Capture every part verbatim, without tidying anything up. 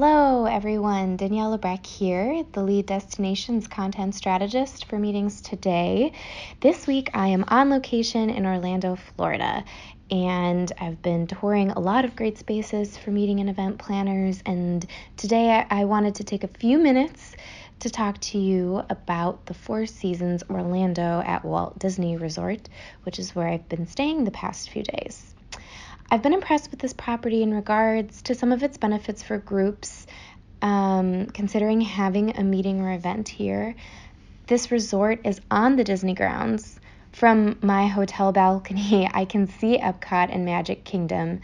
Hello everyone, Danielle Brack here, the lead destinations content strategist for meetings today. This week I am on location in Orlando, Florida, and I've been touring a lot of great spaces for meeting and event planners, and today I wanted to take a few minutes to talk to you about the Four Seasons Orlando at Walt Disney Resort, which is where I've been staying the past few days. I've been impressed with this property in regards to some of its benefits for groups, um, considering having a meeting or event here. This resort is on the Disney grounds. From my hotel balcony, I can see Epcot and Magic Kingdom,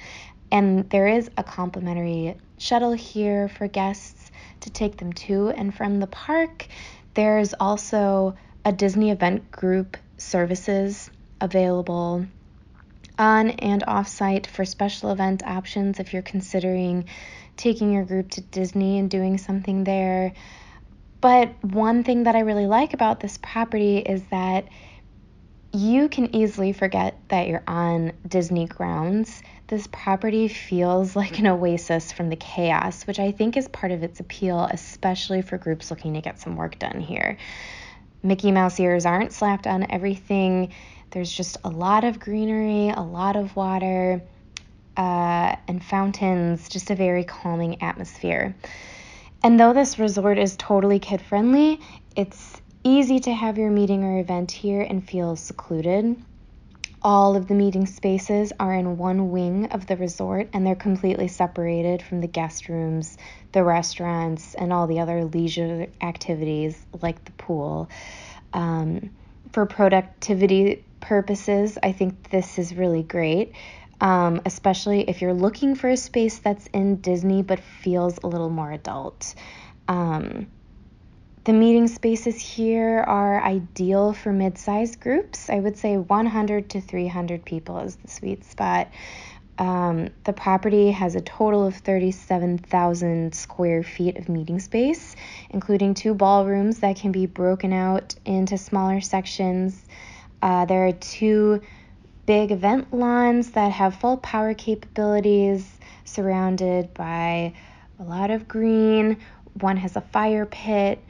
and there is a complimentary shuttle here for guests to take them to and from the park. There's also a Disney event group services available on and off-site for special event options if you're considering taking your group to Disney and doing something there. But one thing that I really like about this property is that you can easily forget that you're on Disney grounds. This property feels like an oasis from the chaos, which I think is part of its appeal, especially for groups looking to get some work done here. Mickey Mouse ears aren't slapped on everything. There's just a lot of greenery, a lot of water, uh, and fountains, just a very calming atmosphere. And though this resort is totally kid-friendly, it's easy to have your meeting or event here and feel secluded. All of the meeting spaces are in one wing of the resort, and they're completely separated from the guest rooms, the restaurants, and all the other leisure activities like the pool. Um, for productivity purposes, I think this is really great, um, especially if you're looking for a space that's in Disney but feels a little more adult. Um, the meeting spaces here are ideal for mid-sized groups. I would say one hundred to three hundred people is the sweet spot. Um, the property has a total of thirty-seven thousand square feet of meeting space, including two ballrooms that can be broken out into smaller sections. Uh, there are two big event lawns that have full power capabilities, surrounded by a lot of green. One has a fire pit.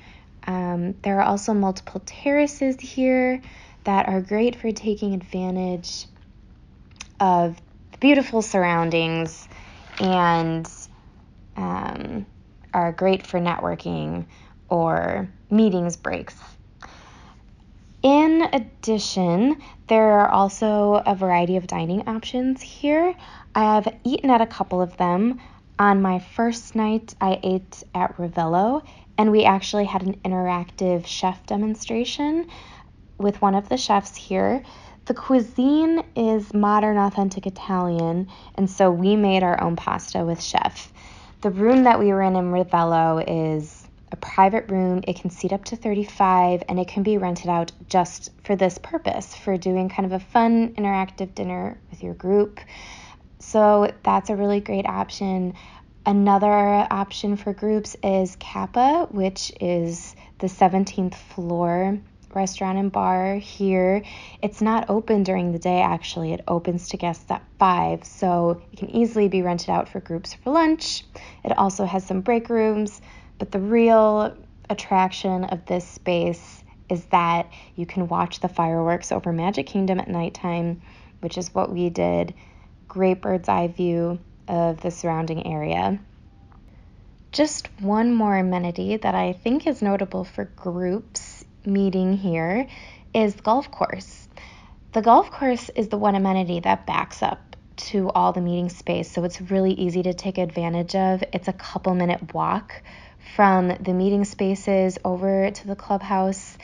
Um, there are also multiple terraces here that are great for taking advantage of beautiful surroundings and um, are great for networking or meetings breaks. In addition, there are also a variety of dining options here. I have eaten at a couple of them. On my first night, I ate at Ravello, and we actually had an interactive chef demonstration with one of the chefs here. The cuisine is modern, authentic Italian, and so we made our own pasta with chef. The room that we were in in Ravello is a private room. It can seat up to thirty-five, and it can be rented out just for this purpose, for doing kind of a fun interactive dinner with your group. So that's a really great option. Another option for groups is Kappa, which is the seventeenth floor restaurant and bar here. It's not open during the day, actually. It opens to guests at five, so it can easily be rented out for groups for lunch. It also has some break rooms. But the real attraction of this space is that you can watch the fireworks over Magic Kingdom at nighttime, which is what we did. Great bird's eye view of the surrounding area. Just one more amenity that I think is notable for groups meeting here is the golf course. The golf course is the one amenity that backs up to all the meeting space, so it's really easy to take advantage of. It's a couple minute walk from the meeting spaces over to the clubhouse.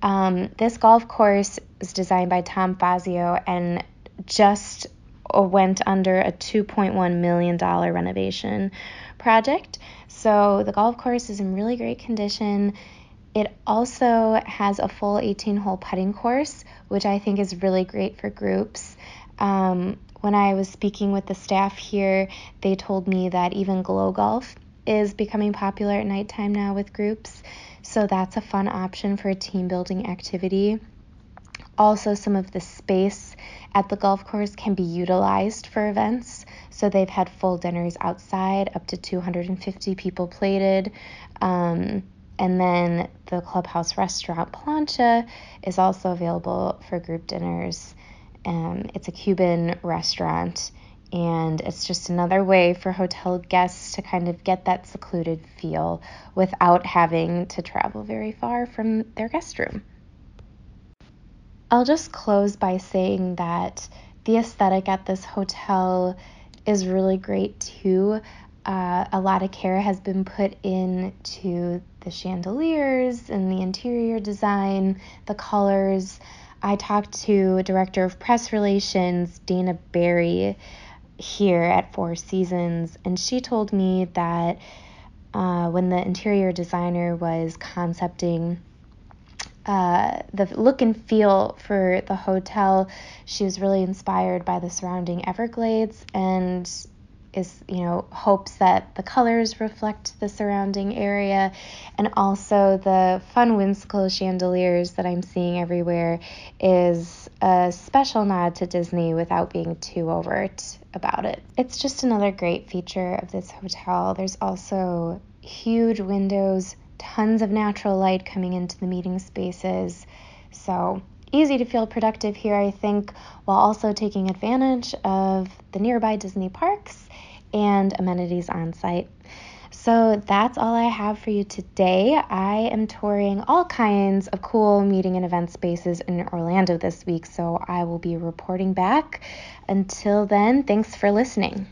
Um, this golf course is designed by Tom Fazio and just went under a two point one million dollars renovation project. So the golf course is in really great condition. It also has a full eighteen hole putting course, which I think is really great for groups. Um, When I was speaking with the staff here, they told me that even Glow Golf is becoming popular at nighttime now with groups, so that's a fun option for a team building activity. Also, some of the space at the golf course can be utilized for events, So they've had full dinners outside, up to two hundred fifty people plated. Um, and then the clubhouse restaurant Plancha is also available for group dinners. Um, it's a Cuban restaurant, and it's just another way for hotel guests to kind of get that secluded feel without having to travel very far from their guest room. I'll just close by saying that the aesthetic at this hotel is really great too. Uh, a lot of care has been put into the chandeliers and the interior design, the colors. I talked to Director of Press Relations, Dana Barry, here at Four Seasons, and she told me that uh, when the interior designer was concepting uh, the look and feel for the hotel, she was really inspired by the surrounding Everglades and is, you know, hopes that the colors reflect the surrounding area, and also the fun whimsical chandeliers that I'm seeing everywhere is a special nod to Disney without being too overt about it. It's just another great feature of this hotel. There's also huge windows, tons of natural light coming into the meeting spaces, so easy to feel productive here, I think, while also taking advantage of the nearby Disney parks and amenities on site. So that's all I have for you today. I am touring all kinds of cool meeting and event spaces in Orlando this week, so I will be reporting back. Until then, thanks for listening.